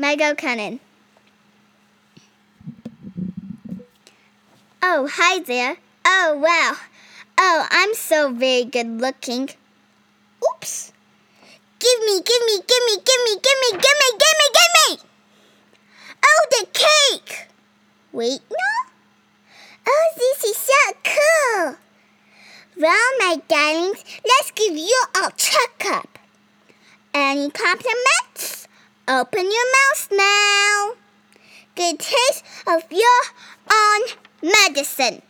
Meg O'Cunnan. Oh, hi there. Oh, wow. Oh, I'm so very good looking. Oops. Give me. Oh, the cake. Wait, no. Oh, this is so cool. Well, my darlings, let's give you a checkup. Any compliments? Open your mouth now. Good taste of your own medicine.